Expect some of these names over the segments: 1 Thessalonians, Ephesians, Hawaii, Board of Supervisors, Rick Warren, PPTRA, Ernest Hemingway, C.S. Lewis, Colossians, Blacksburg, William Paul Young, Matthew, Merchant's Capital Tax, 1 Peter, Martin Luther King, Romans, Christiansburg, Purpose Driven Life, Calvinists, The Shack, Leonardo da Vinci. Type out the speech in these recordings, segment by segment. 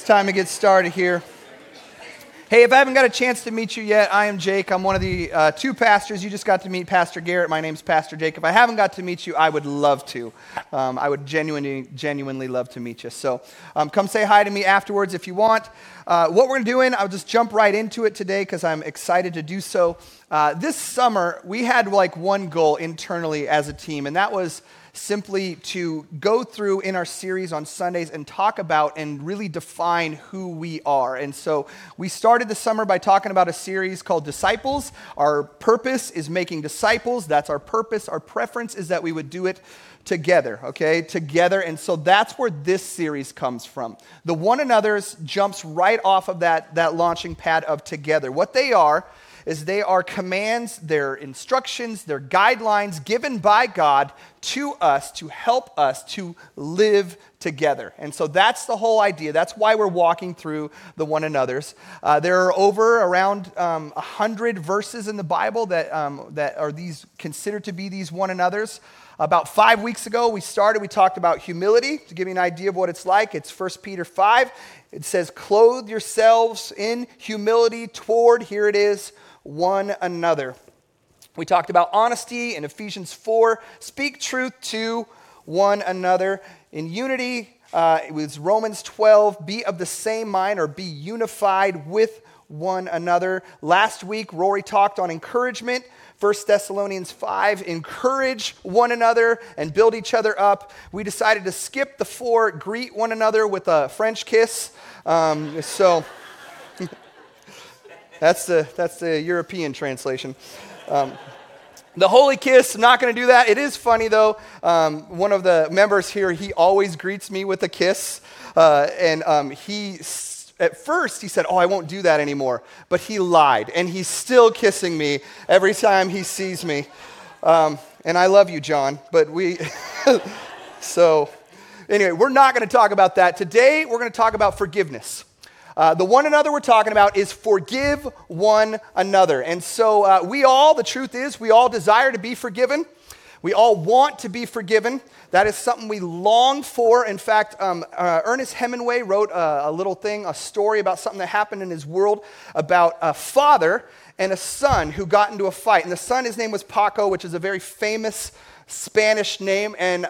It's time to get started here. Hey, if I haven't got a chance to meet you yet, I am Jake. I'm one of the two pastors. You just got to meet Pastor Garrett. My name's Pastor Jake. If I haven't got to meet you, I would love to. I would genuinely love to meet you. So come say hi to me afterwards if you want. What we're doing, I'll just jump right into it today because I'm excited to do so. This summer, we had like one goal internally as a team, and that was simply to go through in our series on Sundays and talk about and really define who we are. And so we started the summer by talking about a series called Disciples. Our purpose is making disciples. That's our purpose. Our preference is that we would do it together, okay? Together. And so that's where this series comes from. The one another's jumps right off of that launching pad of together. What they are is they are commands, they're instructions, they're guidelines given by God to us to help us to live together. And so that's the whole idea. That's why we're walking through the one another's. There are around 100 verses in the Bible that are these considered to be these one another's. About 5 weeks ago, we talked about humility. To give you an idea of what it's like, it's 1 Peter 5. It says, "Clothe yourselves in humility toward," here it is, "one another." We talked about honesty in Ephesians 4. "Speak truth to one another in unity." It was Romans 12. "Be of the same mind," or "be unified with one another." Last week, Rory talked on encouragement. 1 Thessalonians 5, "Encourage one another and build each other up." We decided to skip the 4, "Greet one another with a French kiss." So that's the European translation. The holy kiss, I'm not going to do that. It is funny, though. One of the members here, he always greets me with a kiss. At first, he said, "Oh, I won't do that anymore." But he lied, and he's still kissing me every time he sees me. And I love you, John, but anyway, we're not going to talk about that. Today, we're going to talk about forgiveness. The one another we're talking about is forgive one another. And so the truth is, we all desire to be forgiven. We all want to be forgiven. That is something we long for. In fact, Ernest Hemingway wrote a story about something that happened in his world about a father and a son who got into a fight. And the son, his name was Paco, which is a very famous Spanish name. And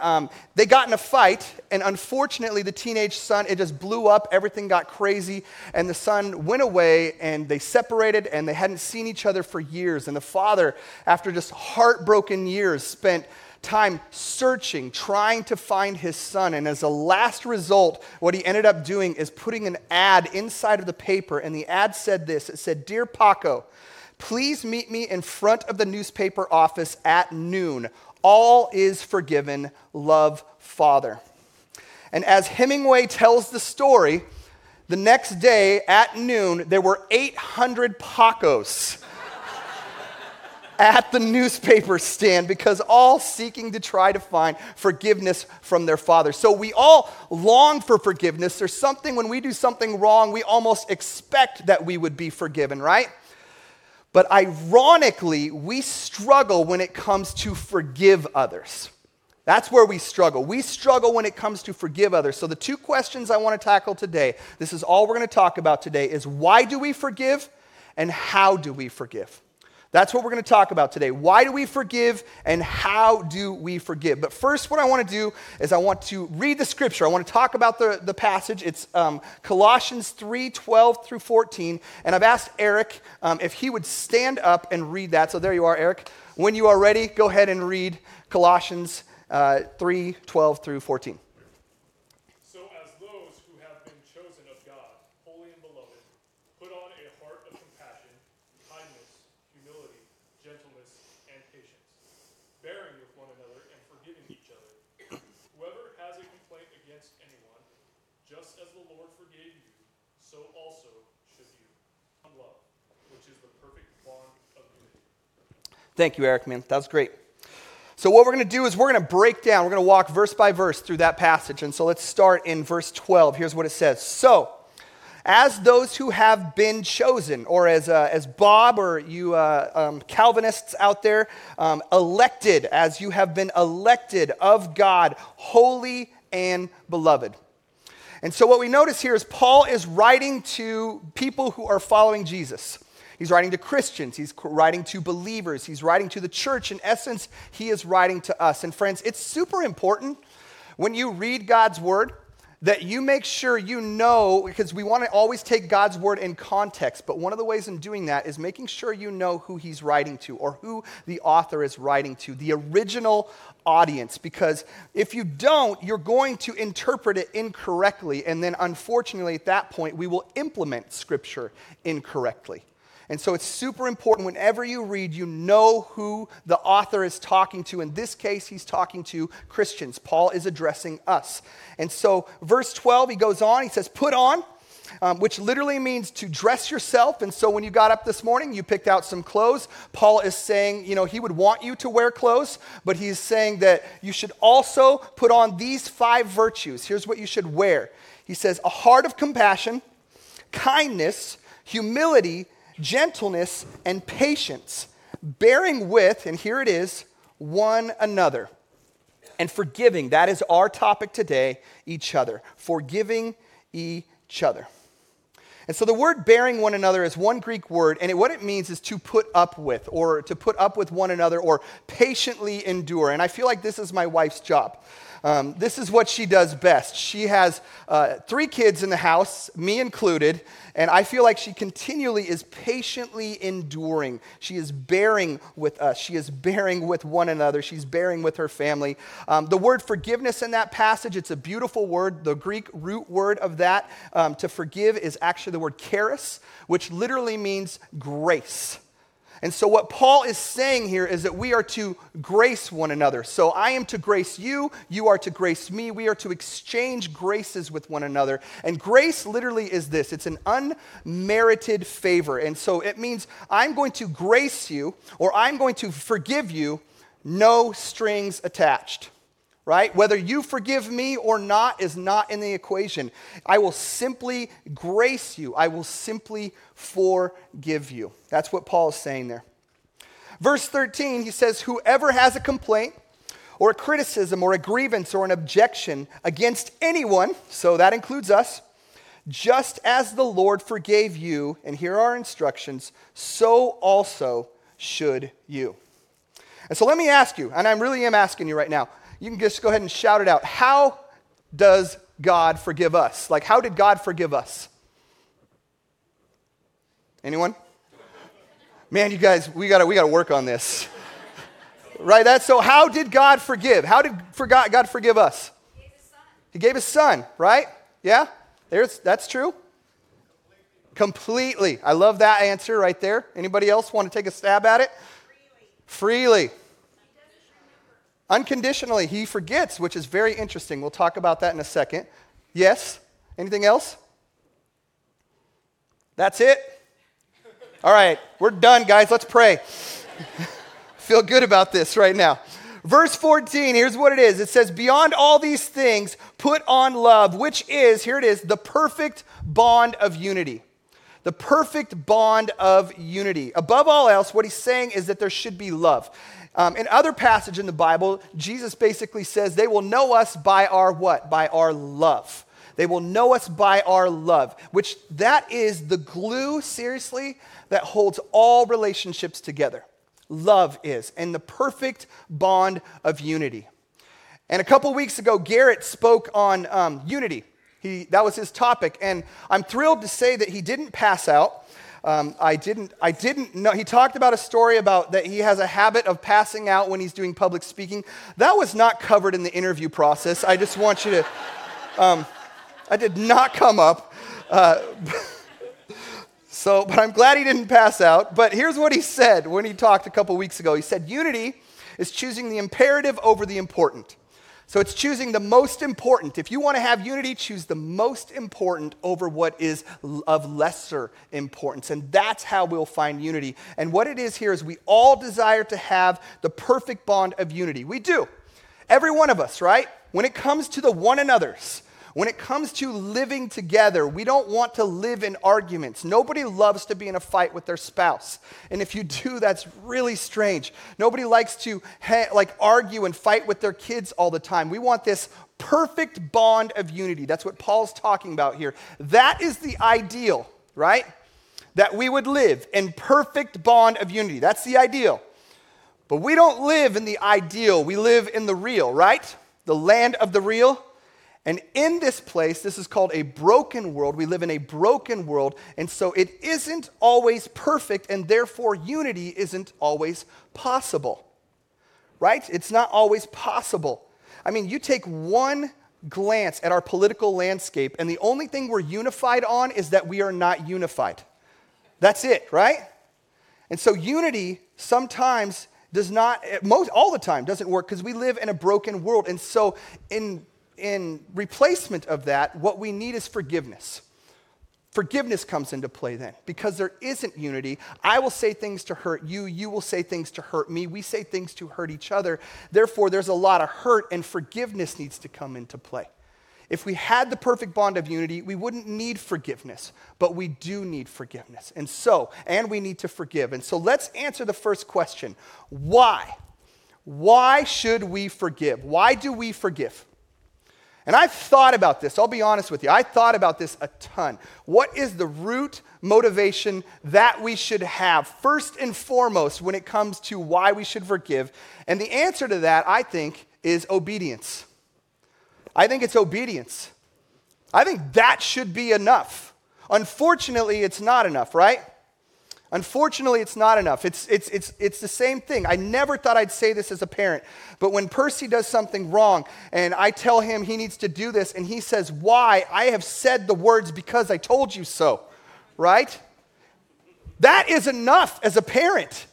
they got in a fight. And unfortunately, the teenage son, it just blew up. Everything got crazy. And the son went away, and they separated, and they hadn't seen each other for years. And the father, after just heartbroken years, spent time searching, trying to find his son. And as a last result, what he ended up doing is putting an ad inside of the paper. And the ad said this. It said, "Dear Paco, please meet me in front of the newspaper office at noon. All is forgiven. Love, Father." And as Hemingway tells the story, the next day at noon, there were 800 Pacos at the newspaper stand, because all seeking to try to find forgiveness from their father. So we all long for forgiveness. There's something, when we do something wrong, we almost expect that we would be forgiven, right? But ironically, we struggle when it comes to forgive others. That's where we struggle. We struggle when it comes to forgive others. So the two questions I want to tackle today, this is all we're going to talk about today, is why do we forgive and how do we forgive? That's what we're going to talk about today. Why do we forgive and how do we forgive? But first, what I want to do is I want to read the scripture. I want to talk about the passage. It's Colossians 3:12 through 14. And I've asked Eric if he would stand up and read that. So there you are, Eric. When you are ready, go ahead and read Colossians 3:12 through 14. Thank you, Eric, man. That was great. So what we're going to do is we're going to break down. We're going to walk verse by verse through that passage. And so let's start in verse 12. Here's what it says. "So, as those who have been chosen," or as Bob or you Calvinists out there, "elected," as you have been elected of God, "holy and beloved." And so what we notice here is Paul is writing to people who are following Jesus. He's writing to Christians. He's writing to believers. He's writing to the church. In essence, he is writing to us. And friends, it's super important when you read God's word that you make sure you know, because we want to always take God's word in context, but one of the ways in doing that is making sure you know who he's writing to or who the author is writing to, the original audience, because if you don't, you're going to interpret it incorrectly, and then unfortunately at that point, we will implement Scripture incorrectly. And so it's super important whenever you read, you know who the author is talking to. In this case, he's talking to Christians. Paul is addressing us. And so verse 12, he goes on, he says, put on, which literally means to dress yourself. And so when you got up this morning, you picked out some clothes. Paul is saying, you know, he would want you to wear clothes, but he's saying that you should also put on these 5 virtues. Here's what you should wear. He says, a heart of compassion, kindness, humility, gentleness, and patience, bearing with, and here it is, one another, and forgiving. That is our topic today, each other, forgiving each other. And so the word bearing one another is one Greek word, and what it means is to put up with, or to put up with one another, or patiently endure. And I feel like this is my wife's job. This is what she does best. She has 3 kids in the house, me included, and I feel like she continually is patiently enduring. She is bearing with us. She is bearing with one another. She's bearing with her family. The word forgiveness in that passage, it's a beautiful word. The Greek root word of that, to forgive, is actually the word charis, which literally means grace. And so what Paul is saying here is that we are to grace one another. So I am to grace you, you are to grace me. We are to exchange graces with one another. And grace literally is this. It's an unmerited favor. And so it means I'm going to grace you, or I'm going to forgive you, no strings attached. Right? Whether you forgive me or not is not in the equation. I will simply grace you. I will simply forgive you. That's what Paul is saying there. Verse 13, he says, whoever has a complaint or a criticism or a grievance or an objection against anyone, so that includes us, just as the Lord forgave you, and here are our instructions, so also should you. And so let me ask you, and I really am asking you right now, you can just go ahead and shout it out. How does God forgive us? Like, how did God forgive us? Anyone? Man, you guys, we gotta work on this. Right? That's so. How did God forgive? How did God forgive us? He gave his son. He gave his son, right? Yeah? That's true? Completely. I love that answer right there. Anybody else want to take a stab at it? Freely. Unconditionally, he forgets, which is very interesting. We'll talk about that in a second. Yes? Anything else? That's it? All right, we're done, guys. Let's pray. Feel good about this right now. Verse 14, here's what it is. It says, beyond all these things, put on love, which is, here it is, the perfect bond of unity. The perfect bond of unity. Above all else, what he's saying is that there should be love. In other passage in the Bible, Jesus basically says they will know us by our what? By our love. They will know us by our love, which that is the glue, seriously, that holds all relationships together. Love is, and the perfect bond of unity. And a couple weeks ago, Garrett spoke on unity. That was his topic, and I'm thrilled to say that he didn't pass out. I didn't know. He talked about a story about that he has a habit of passing out when he's doing public speaking. That was not covered in the interview process. I just want you to, I did not come up. But I'm glad he didn't pass out. But here's what he said when he talked a couple weeks ago. He said, unity is choosing the imperative over the important. So it's choosing the most important. If you want to have unity, choose the most important over what is of lesser importance. And that's how we'll find unity. And what it is here is we all desire to have the perfect bond of unity. We do. Every one of us, right? When it comes to the one another's, when it comes to living together, we don't want to live in arguments. Nobody loves to be in a fight with their spouse. And if you do, that's really strange. Nobody likes to argue and fight with their kids all the time. We want this perfect bond of unity. That's what Paul's talking about here. That is the ideal, right? That we would live in perfect bond of unity. That's the ideal. But we don't live in the ideal. We live in the real, right? The land of the real. And in this place, this is called a broken world. We live in a broken world. And so it isn't always perfect, and therefore unity isn't always possible, right? It's not always possible. I mean, you take one glance at our political landscape, and the only thing we're unified on is that we are not unified. That's it, right? And so unity sometimes does not, all the time doesn't work because we live in a broken world. And so in replacement of that, what we need is forgiveness. Forgiveness comes into play then because there isn't unity. I will say things to hurt you. You will say things to hurt me. We say things to hurt each other. Therefore, there's a lot of hurt, and forgiveness needs to come into play. If we had the perfect bond of unity, we wouldn't need forgiveness, but we do need forgiveness. And we need to forgive. And so let's answer the first question. Why? Why should we forgive? Why do we forgive? And I've thought about this. I'll be honest with you. I thought about this a ton. What is the root motivation that we should have first and foremost when it comes to why we should forgive? And the answer to that, I think, is obedience. I think it's obedience. I think that should be enough. Unfortunately, it's not enough, right? Unfortunately, it's not enough. It's the same thing. I never thought I'd say this as a parent, but when Percy does something wrong and I tell him he needs to do this and he says, "Why?" I have said the words, "Because I told you so," right? That is enough as a parent.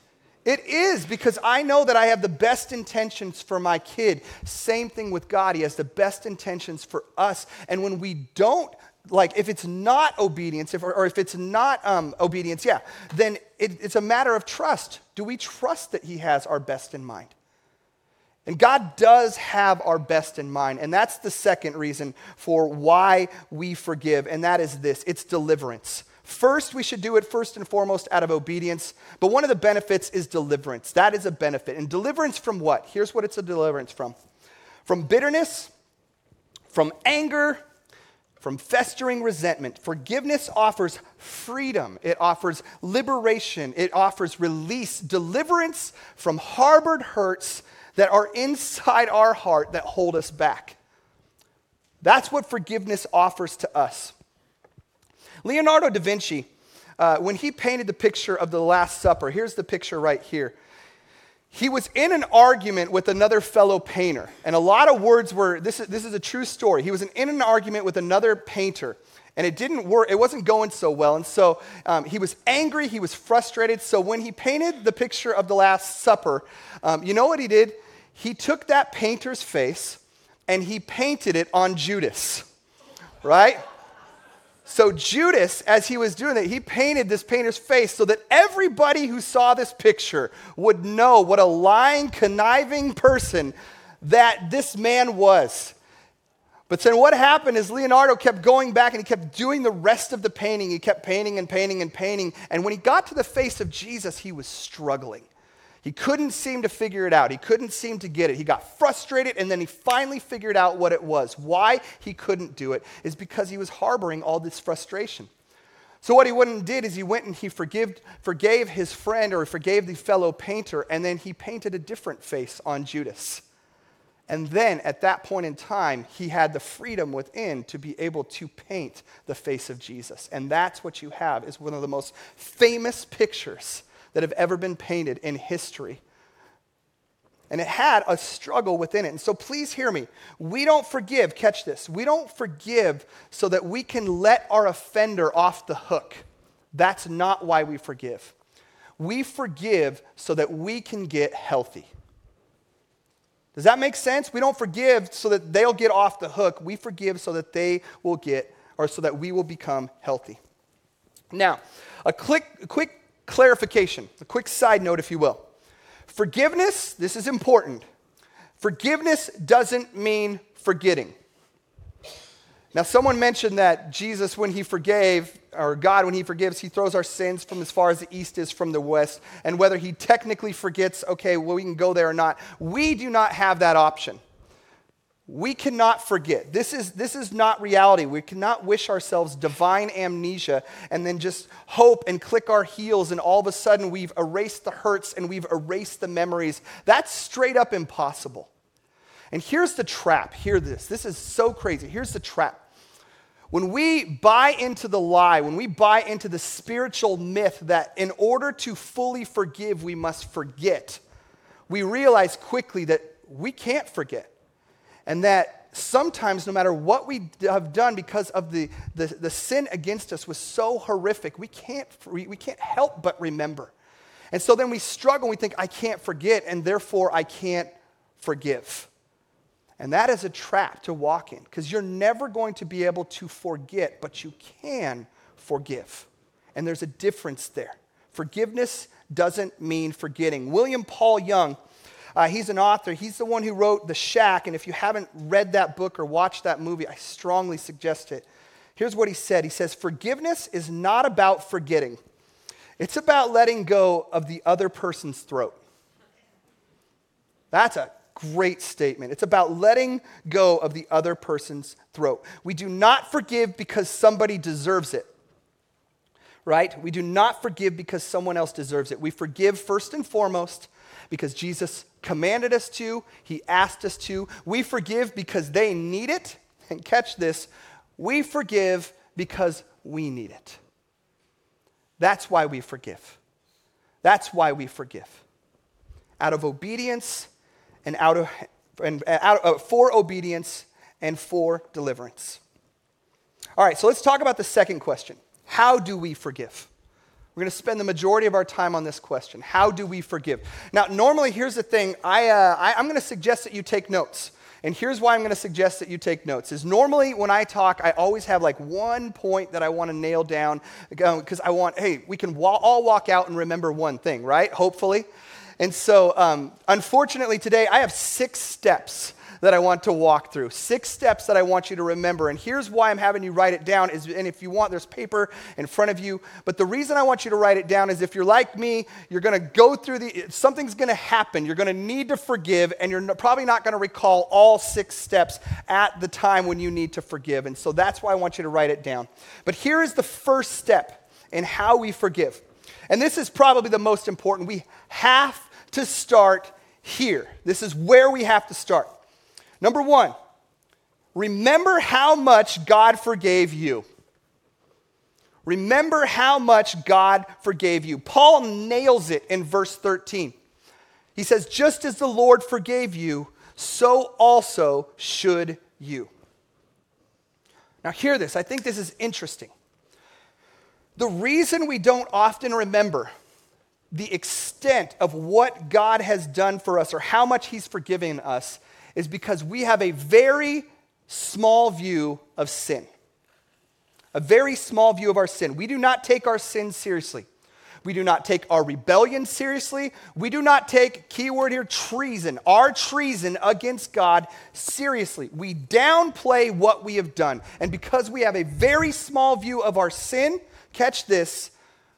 It is, because I know that I have the best intentions for my kid. Same thing with God. He has the best intentions for us. And when we don't, if it's not obedience, then it's a matter of trust. Do we trust that he has our best in mind? And God does have our best in mind. And that's the second reason for why we forgive, and that is this. It's deliverance. First, we should do it first and foremost out of obedience. But one of the benefits is deliverance. That is a benefit. And deliverance from what? Here's what it's a deliverance from. From bitterness, from anger, from festering resentment. Forgiveness offers freedom. It offers liberation. It offers release. Deliverance from harbored hurts that are inside our heart that hold us back. That's what forgiveness offers to us. Leonardo da Vinci, when he painted the picture of the Last Supper, here's the picture right here. He was in an argument with another fellow painter. And a lot of words were, this is a true story. He was in an argument with another painter. And it didn't work, it wasn't going so well. And so he was angry, he was frustrated. So when he painted the picture of the Last Supper, you know what he did? He took that painter's face and he painted it on Judas, right? So Judas, as he was doing that, he painted this painter's face so that everybody who saw this picture would know what a lying, conniving person that this man was. But then what happened is Leonardo kept going back and he kept doing the rest of the painting. He kept painting and painting and painting. And when he got to the face of Jesus, he was struggling. He couldn't seem to figure it out. He couldn't seem to get it. He got frustrated, and then he finally figured out what it was. Why he couldn't do it is because he was harboring all this frustration. So what he went and did is he went and he forgave his friend, or forgave the fellow painter, and then he painted a different face on Judas. And then at that point in time, he had the freedom within to be able to paint the face of Jesus. And that's what you have, is one of the most famous pictures that have ever been painted in history. And it had a struggle within it. And so please hear me. We don't forgive, catch this, we don't forgive so that we can let our offender off the hook. That's not why we forgive. We forgive so that we can get healthy. Does that make sense? We don't forgive so that they'll get off the hook. We forgive so that they will get, or so that we will become healthy. Now, a quick clarification, a quick side note, if you will. Forgiveness, this is important. Forgiveness doesn't mean forgetting. Now, someone mentioned that Jesus, when he forgave, or God, when he forgives, he throws our sins from as far as the east is from the west, and whether he technically forgets, okay, well, we can go there or not. We do not have that option. we cannot forget. This is not reality. We cannot wish ourselves divine amnesia and then just hope and click our heels and all of a sudden we've erased the hurts and we've erased the memories. That's straight up impossible. And here's the trap. Hear this. This is so crazy. Here's the trap. When we buy into the lie, when we buy into the spiritual myth that in order to fully forgive, we must forget, we realize quickly that we can't forget. And that sometimes, no matter what we have done, because of the sin against us was so horrific, we can't help but remember. And so then we struggle, we think, I can't forget, and therefore I can't forgive. And that is a trap to walk in, because you're never going to be able to forget, but you can forgive. And there's a difference there. Forgiveness doesn't mean forgetting. William Paul Young, he's an author. He's the one who wrote The Shack. And if you haven't read that book or watched that movie, I strongly suggest it. Here's what he said. He says, forgiveness is not about forgetting. It's about letting go of the other person's throat. That's a great statement. It's about letting go of the other person's throat. We do not forgive because somebody deserves it. Right? We do not forgive because someone else deserves it. We forgive first and foremost because Jesus commanded us to, he asked us to. We forgive because they need it. And catch this, we forgive because we need it. That's why we forgive. That's why we forgive. Out of obedience and for obedience and for deliverance. All right, so let's talk about the second question. How do we forgive? We're going to spend the majority of our time on this question. How do we forgive? Now, normally, here's the thing. I'm going to suggest that you take notes. And here's why I'm going to suggest that you take notes. Is normally when I talk, I always have like one point that I want to nail down. Because we can all walk out and remember one thing, right? Hopefully. And so, unfortunately, today I have 6 steps that I want to walk through. 6 steps that I want you to remember. And here's why I'm having you write it down is, and if you want, there's paper in front of you. But the reason I want you to write it down is if you're like me, you're going to go through something's going to happen. You're going to need to forgive, and you're probably not going to recall all 6 steps at the time when you need to forgive. And so that's why I want you to write it down. But here is the first step in how we forgive. And this is probably the most important. We have to start here. This is where we have to start. Number 1, remember how much God forgave you. Remember how much God forgave you. Paul nails it in verse 13. He says, just as the Lord forgave you, so also should you. Now hear this. I think this is interesting. The reason we don't often remember the extent of what God has done for us or how much he's forgiven us is because we have a very small view of sin. A very small view of our sin. We do not take our sin seriously. We do not take our rebellion seriously. We do not take, keyword here, treason, our treason against God seriously. We downplay what we have done. And because we have a very small view of our sin, catch this,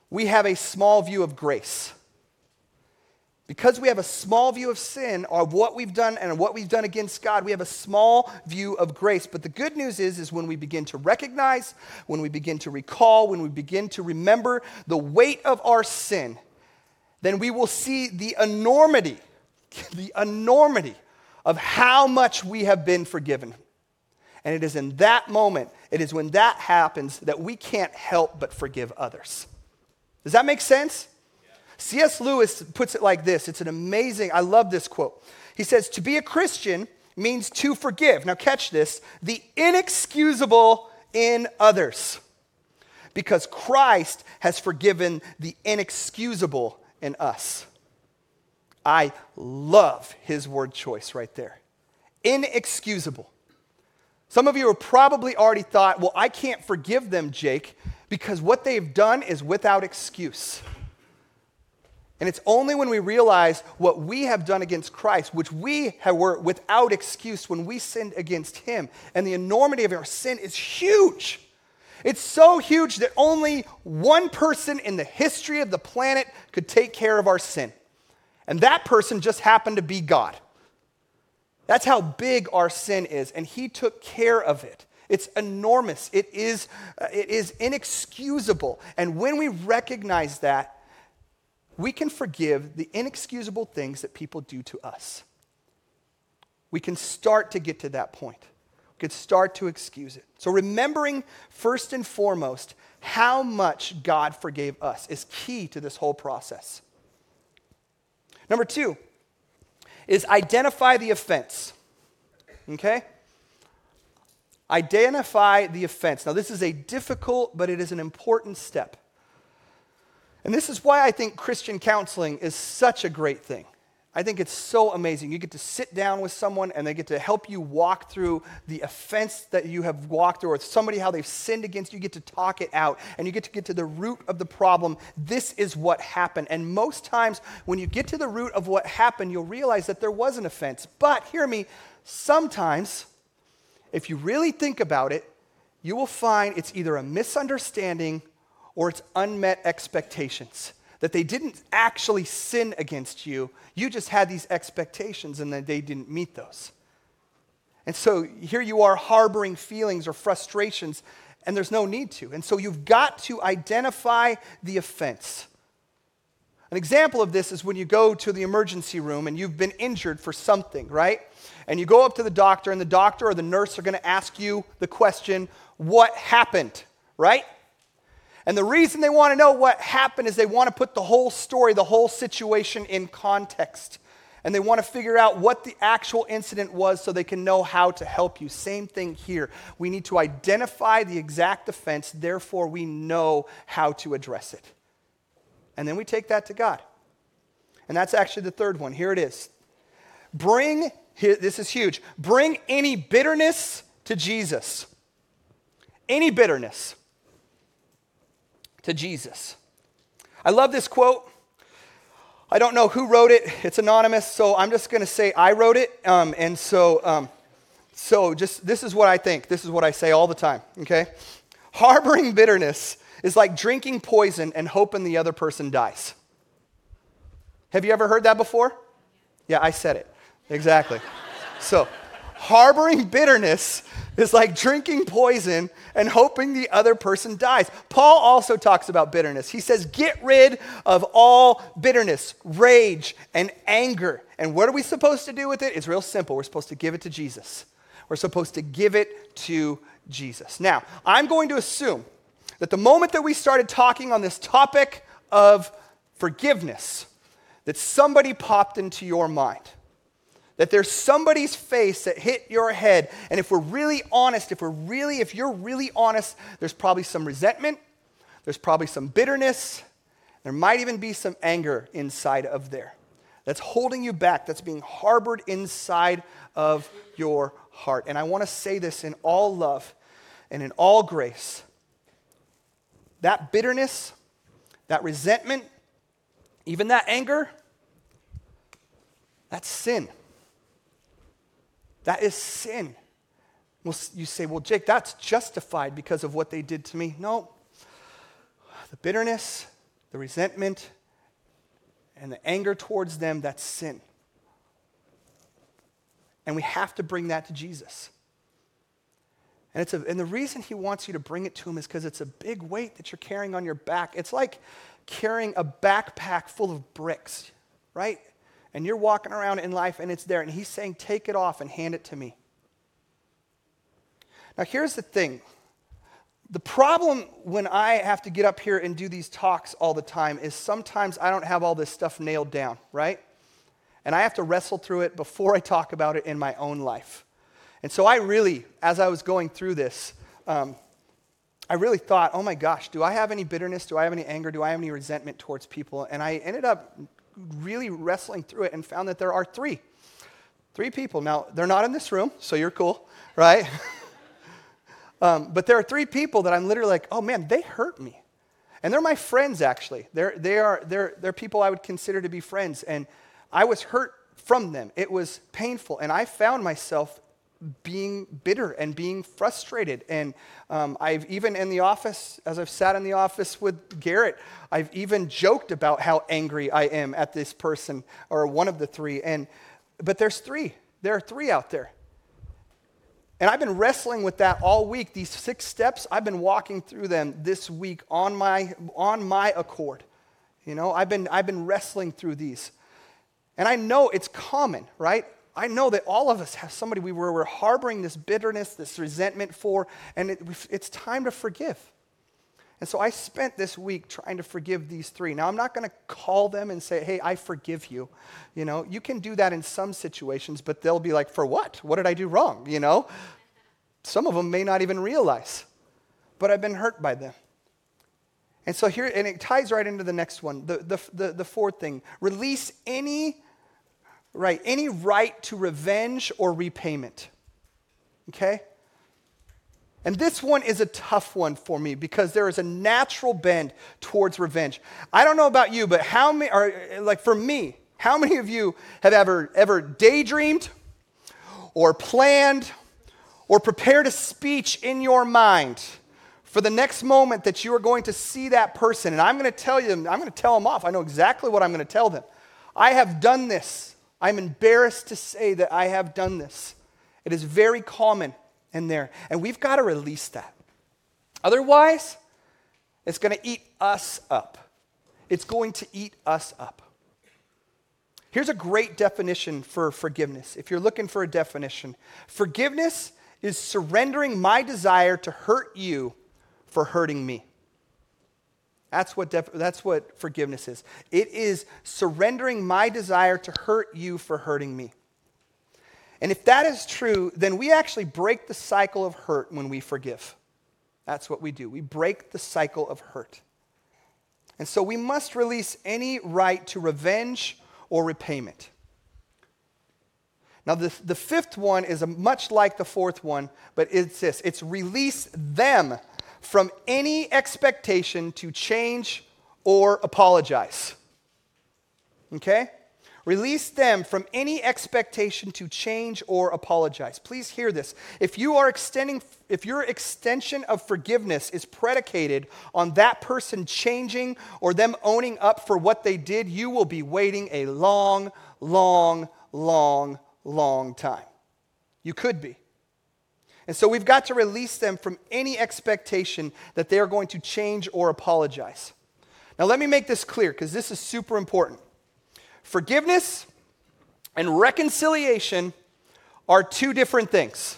we have a small view of grace. Because we have a small view of sin, of what we've done and what we've done against God, we have a small view of grace. But the good news is when we begin to recognize, when we begin to recall, when we begin to remember the weight of our sin, then we will see the enormity of how much we have been forgiven. And it is in that moment, it is when that happens that we can't help but forgive others. Does that make sense? C.S. Lewis puts it like this. It's an amazing, I love this quote. He says, to be a Christian means to forgive. Now catch this, the inexcusable in others. Because Christ has forgiven the inexcusable in us. I love his word choice right there. Inexcusable. Some of you have probably already thought, well, I can't forgive them, Jake, because what they've done is without excuse. And it's only when we realize what we have done against Christ, which we were without excuse when we sinned against him. And the enormity of our sin is huge. It's so huge that only one person in the history of the planet could take care of our sin. And that person just happened to be God. That's how big our sin is, and he took care of it. It's enormous. It is inexcusable. And when we recognize that, we can forgive the inexcusable things that people do to us. We can start to get to that point. We can start to excuse it. So remembering first and foremost how much God forgave us is key to this whole process. Number two is identify the offense. Okay? Identify the offense. Now, this is a difficult, but it is an important step. And this is why I think Christian counseling is such a great thing. I think it's so amazing. You get to sit down with someone and they get to help you walk through the offense that you have walked through, or somebody how they've sinned against you. You get to talk it out and you get to the root of the problem. This is what happened. And most times when you get to the root of what happened, you'll realize that there was an offense. But hear me, sometimes if you really think about it, you will find it's either a misunderstanding or it's unmet expectations. That they didn't actually sin against you. You just had these expectations and then they didn't meet those. And so here you are harboring feelings or frustrations and there's no need to. And so you've got to identify the offense. An example of this is when you go to the emergency room and you've been injured for something, right? And you go up to the doctor and the doctor or the nurse are going to ask you the question, what happened, right? And the reason they want to know what happened is they want to put the whole story, the whole situation in context. And they want to figure out what the actual incident was so they can know how to help you. Same thing here. We need to identify the exact offense, therefore we know how to address it. And then we take that to God. And that's actually the third one. Here it is. This is huge. Bring any bitterness to Jesus. Any bitterness to Jesus. I love this quote. I don't know who wrote it. It's anonymous, so I'm just going to say I wrote it. This is what I think. This is what I say all the time, okay? Harboring bitterness is like drinking poison and hoping the other person dies. Have you ever heard that before? Yeah, I said it. Exactly. So, harboring bitterness is like drinking poison and hoping the other person dies. Paul also talks about bitterness. He says, get rid of all bitterness, rage, and anger. And what are we supposed to do with it? It's real simple. We're supposed to give it to Jesus. We're supposed to give it to Jesus. Now, I'm going to assume that the moment that we started talking on this topic of forgiveness, that somebody popped into your mind. That there's somebody's face that hit your head. And if we're really honest, if you're really honest, there's probably some resentment, there's probably some bitterness, there might even be some anger inside of there that's holding you back, that's being harbored inside of your heart. And I want to say this in all love and in all grace. That bitterness, that resentment, even that anger, that's sin. That is sin. Well, you say, well, Jake, that's justified because of what they did to me. No. The bitterness, the resentment, and the anger towards them, that's sin. And we have to bring that to Jesus. And the reason he wants you to bring it to him is because it's a big weight that you're carrying on your back. It's like carrying a backpack full of bricks, right? And you're walking around in life and it's there. And he's saying, take it off and hand it to me. Now here's the thing. The problem when I have to get up here and do these talks all the time is sometimes I don't have all this stuff nailed down, right? And I have to wrestle through it before I talk about it in my own life. And so I really, as I was going through this, I really thought, oh my gosh, do I have any bitterness? Do I have any anger? Do I have any resentment towards people? And I ended up really wrestling through it and found that there are three people. Now, they're not in this room, so you're cool, right? But there are three people that I'm literally like, oh man, they hurt me. And they're my friends, actually. They're people I would consider to be friends. And I was hurt from them. It was painful. And I found myself being bitter and being frustrated. And I've even in the office, as I've sat in the office with Garrett, I've even joked about how angry I am at this person or one of the three. But there's three. There are three out there. And I've been wrestling with that all week. These 6 steps, I've been walking through them this week on my accord. You know, I've been wrestling through these. And I know it's common, right? I know that all of us have somebody we're harboring this bitterness, this resentment for, and it's time to forgive. And so I spent this week trying to forgive these 3. Now, I'm not going to call them and say, hey, I forgive you. You know, you can do that in some situations, but they'll be like, for what? What did I do wrong? You know, some of them may not even realize, but I've been hurt by them. And so here, and it ties right into the next one, the 4th thing, release any right to revenge or repayment, okay? And this one is a tough one for me because there is a natural bend towards revenge. I don't know about you, but how many of you have ever daydreamed or planned or prepared a speech in your mind for the next moment that you are going to see that person? And I'm going to tell them off. I know exactly what I'm going to tell them. I have done this. I'm embarrassed to say that I have done this. It is very common in there. And we've got to release that. Otherwise, it's going to eat us up. It's going to eat us up. Here's a great definition for forgiveness. If you're looking for a definition, forgiveness is surrendering my desire to hurt you for hurting me. That's what forgiveness is. It is surrendering my desire to hurt you for hurting me. And if that is true, then we actually break the cycle of hurt when we forgive. That's what we do. We break the cycle of hurt. And so we must release any right to revenge or repayment. Now, the 5th one is much like the 4th one, but it's this. It's release them from any expectation to change or apologize. Okay? Release them from any expectation to change or apologize. Please hear this. If your extension of forgiveness is predicated on that person changing or them owning up for what they did, you will be waiting a long, long, long, long time. You could be. And so we've got to release them from any expectation that they are going to change or apologize. Now let me make this clear because this is super important. Forgiveness and reconciliation are 2 different things,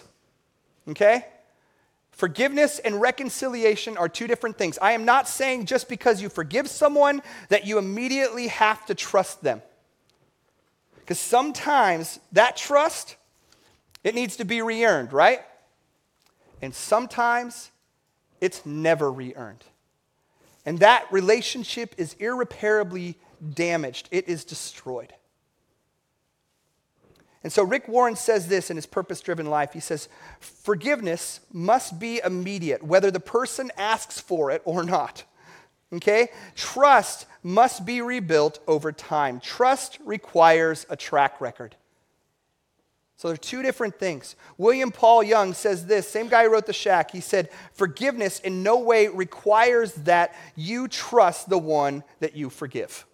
okay? Forgiveness and reconciliation are 2 different things. I am not saying just because you forgive someone that you immediately have to trust them. Because sometimes that trust, it needs to be re-earned, right? And sometimes it's never re-earned. And that relationship is irreparably damaged. It is destroyed. And so Rick Warren says this in his Purpose Driven Life. He says, forgiveness must be immediate, whether the person asks for it or not. Okay? Trust must be rebuilt over time. Trust requires a track record. So they're 2 different things. William Paul Young says this, same guy who wrote The Shack. He said, forgiveness in no way requires that you trust the one that you forgive.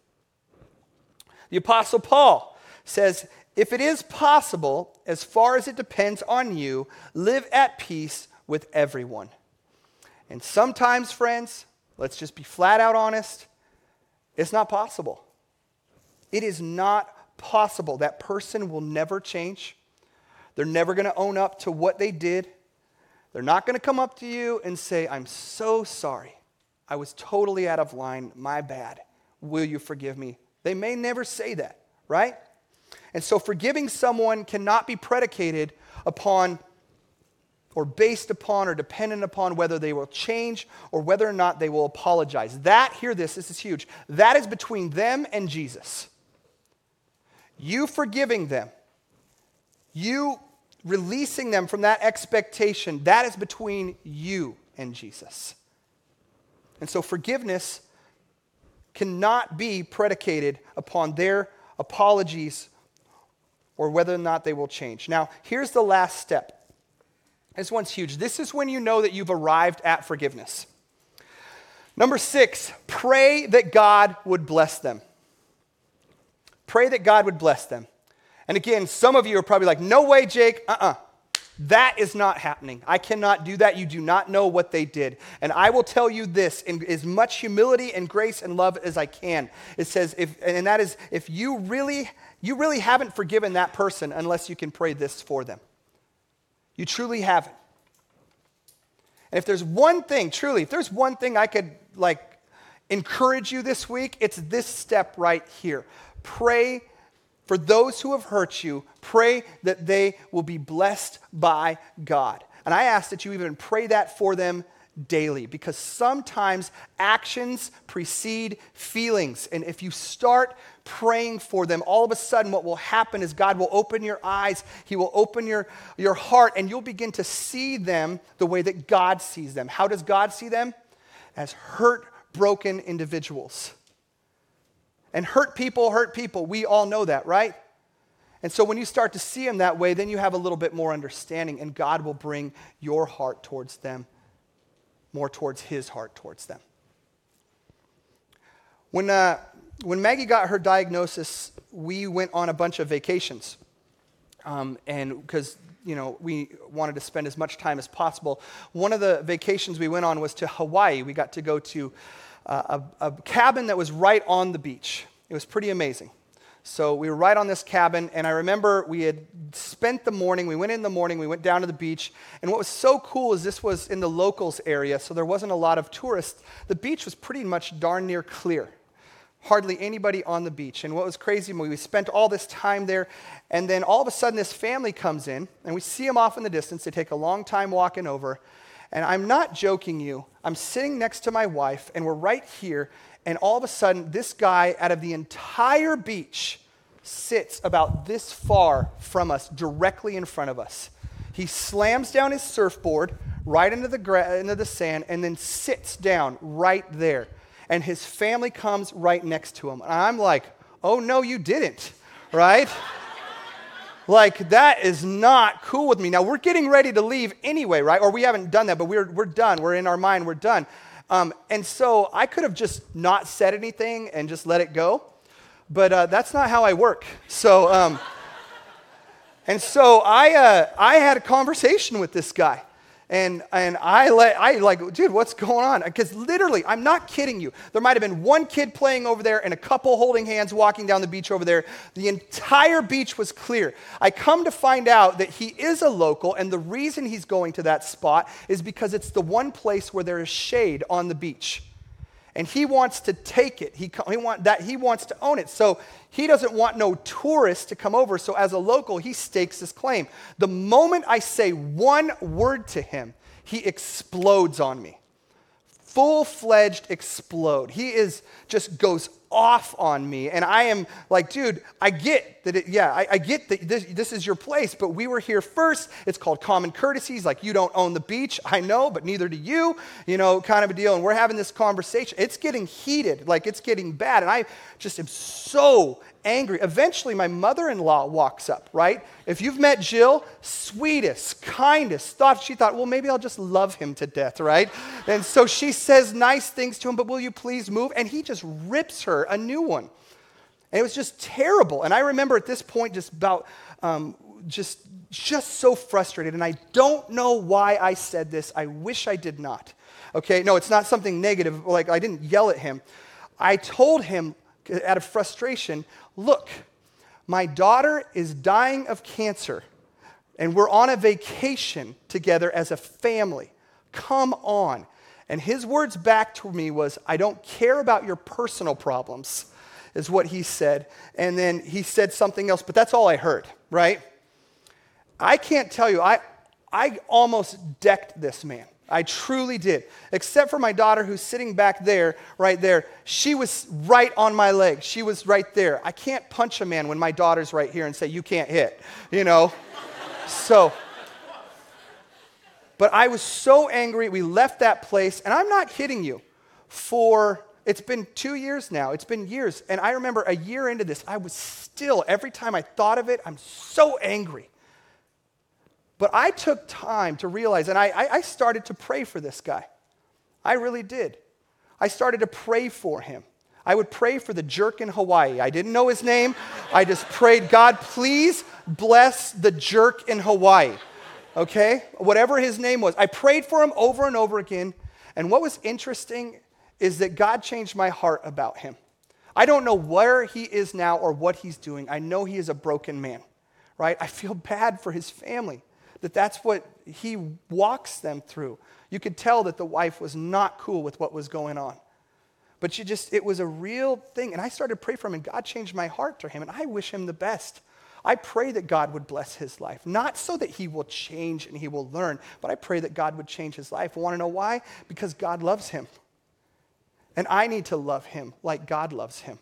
The Apostle Paul says, if it is possible, as far as it depends on you, live at peace with everyone. And sometimes, friends, let's just be flat out honest, it's not possible. It is not possible. That person will never change. They're never going to own up to what they did. They're not going to come up to you and say, I'm so sorry. I was totally out of line. My bad. Will you forgive me? They may never say that, right? And so forgiving someone cannot be predicated upon or based upon or dependent upon whether they will change or whether or not they will apologize. Hear this is huge. That is between them and Jesus. You forgiving them, you releasing them from that expectation, that is between you and Jesus. And so forgiveness cannot be predicated upon their apologies or whether or not they will change. Now, here's the last step. This one's huge. This is when you know that you've arrived at forgiveness. Number 6, pray that God would bless them. Pray that God would bless them. And again, some of you are probably like, no way, Jake, that is not happening. I cannot do that. You do not know what they did. And I will tell you this in as much humility and grace and love as I can. It says, if you really haven't forgiven that person unless you can pray this for them. You truly haven't. And if there's one thing, truly, if there's one thing I could encourage you this week, it's this step right here. Pray for those who have hurt you, pray that they will be blessed by God. And I ask that you even pray that for them daily, because sometimes actions precede feelings. And if you start praying for them, all of a sudden what will happen is God will open your eyes, he will open your heart, and you'll begin to see them the way that God sees them. How does God see them? As hurt, broken individuals. And hurt people, we all know that, right? And so when you start to see them that way, then you have a little bit more understanding, and God will bring your heart towards them, more towards his heart towards them. When Maggie got her diagnosis, we went on a bunch of vacations, and because we wanted to spend as much time as possible. One of the vacations we went on was to Hawaii. We got to go to a cabin that was right on the beach. It was pretty amazing. So we were right on this cabin, and I remember we had spent the morning, we went in the morning, we went down to the beach, and what was so cool is this was in the locals area, so there wasn't a lot of tourists. The beach was pretty much darn near clear. Hardly anybody on the beach. And what was crazy, we spent all this time there, and then all of a sudden this family comes in, and we see them off in the distance. They take a long time walking over, and I'm not joking you. I'm sitting next to my wife, and we're right here, and all of a sudden this guy out of the entire beach sits about this far from us, directly in front of us. He slams down his surfboard right into the sand and then sits down right there. And his family comes right next to him. And I'm like, oh, no, you didn't, right? That is not cool with me. Now, we're getting ready to leave anyway, right? Or we haven't done that, but we're done. We're in our mind. We're done. And so I could have just not said anything and just let it go. But that's not how I work. So, and so I had a conversation with this guy. And dude, what's going on? Because literally, I'm not kidding you. There might have been one kid playing over there and a couple holding hands walking down the beach over there. The entire beach was clear. I come to find out that he is a local, and the reason he's going to that spot is because it's the one place where there is shade on the beach. And he wants to take it. He wants to own it. So he doesn't want no tourists to come over. So as a local, he stakes his claim. The moment I say one word to him, he explodes on me. Full-fledged explode. He is just goes off on me. And I am like, dude, I get that. I get that this is your place, but we were here first. It's called common courtesies. You don't own the beach. I know, but neither do you, kind of a deal. And we're having this conversation. It's getting heated. It's getting bad. And I just am so angry. Eventually, my mother-in-law walks up, right? If you've met Jill, sweetest, kindest, she thought, well, maybe I'll just love him to death, right? And so she says nice things to him, but will you please move? And he just rips her a new one. And it was just terrible. And I remember at this point just about, just so frustrated. And I don't know why I said this. I wish I did not. Okay, no, it's not something negative. I didn't yell at him. I told him, out of frustration, look, my daughter is dying of cancer, and we're on a vacation together as a family. Come on. And his words back to me was, I don't care about your personal problems, is what he said. And then he said something else, but that's all I heard, right? I can't tell you, I almost decked this man. I truly did. Except for my daughter who's sitting back there, right there. She was right on my leg. She was right there. I can't punch a man when my daughter's right here and say, you can't hit, So, but I was so angry. We left that place, and I'm not kidding you. It's been 2 years now. It's been years. And I remember a year into this, I was still, every time I thought of it, I'm so angry. But I took time to realize, and I started to pray for this guy. I really did. I started to pray for him. I would pray for the jerk in Hawaii. I didn't know his name. I just prayed, God, please bless the jerk in Hawaii, okay? Whatever his name was. I prayed for him over and over again. And what was interesting is that God changed my heart about him. I don't know where he is now or what he's doing. I know he is a broken man, right? I feel bad for his family, that that's what he walks them through. You could tell that the wife was not cool with what was going on. But it was a real thing. And I started to pray for him, and God changed my heart to him, and I wish him the best. I pray that God would bless his life, not so that he will change and he will learn, but I pray that God would change his life. Want to know why? Because God loves him. And I need to love him like God loves him.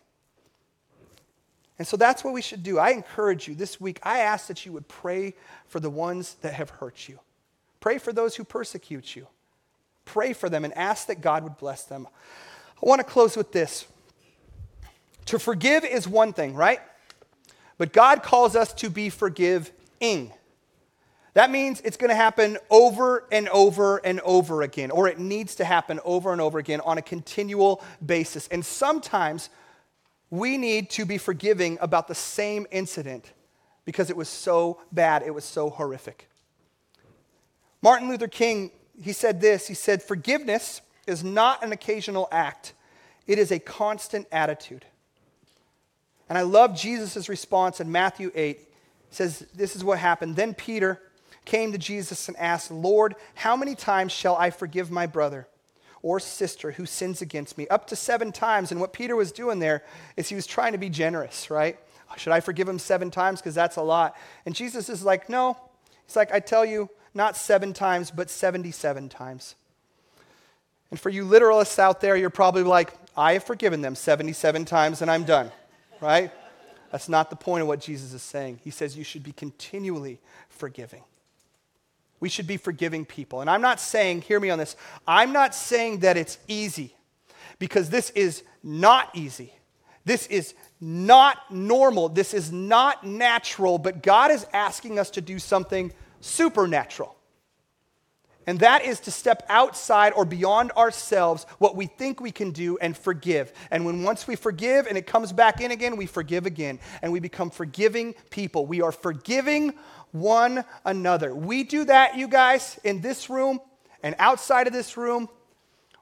And so that's what we should do. I encourage you this week, I ask that you would pray for the ones that have hurt you. Pray for those who persecute you. Pray for them and ask that God would bless them. I want to close with this. To forgive is one thing, right? But God calls us to be forgiving. That means it's going to happen over and over and over again, or it needs to happen over and over again on a continual basis. And sometimes we need to be forgiving about the same incident because it was so bad, it was so horrific. Martin Luther King, he said this, he said, forgiveness is not an occasional act. It is a constant attitude. And I love Jesus' response in Matthew 8. He says, this is what happened. Then Peter came to Jesus and asked, Lord, how many times shall I forgive my brother or sister who sins against me? Up to 7 times. And what Peter was doing there is he was trying to be generous, right? Should I forgive him 7 times? Because that's a lot. And Jesus is like, no. He's like, I tell you, not 7 times, but 77 times. And for you literalists out there, you're probably like, I have forgiven them 77 times and I'm done, right? That's not the point of what Jesus is saying. He says you should be continually forgiving. We should be forgiving people. And I'm not saying, hear me on this, I'm not saying that it's easy, because this is not easy. This is not normal. This is not natural, but God is asking us to do something supernatural. And that is to step outside or beyond ourselves what we think we can do and forgive. And when once we forgive and it comes back in again, we forgive again. And we become forgiving people. We are forgiving one another. We do that, you guys, in this room and outside of this room.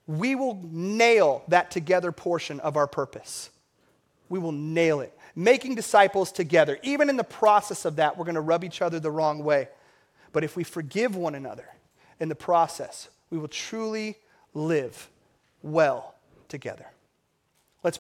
We will nail that together portion of our purpose. We will nail it. Making disciples together. Even in the process of that, we're going to rub each other the wrong way. But if we forgive one another, in the process, we will truly live well together.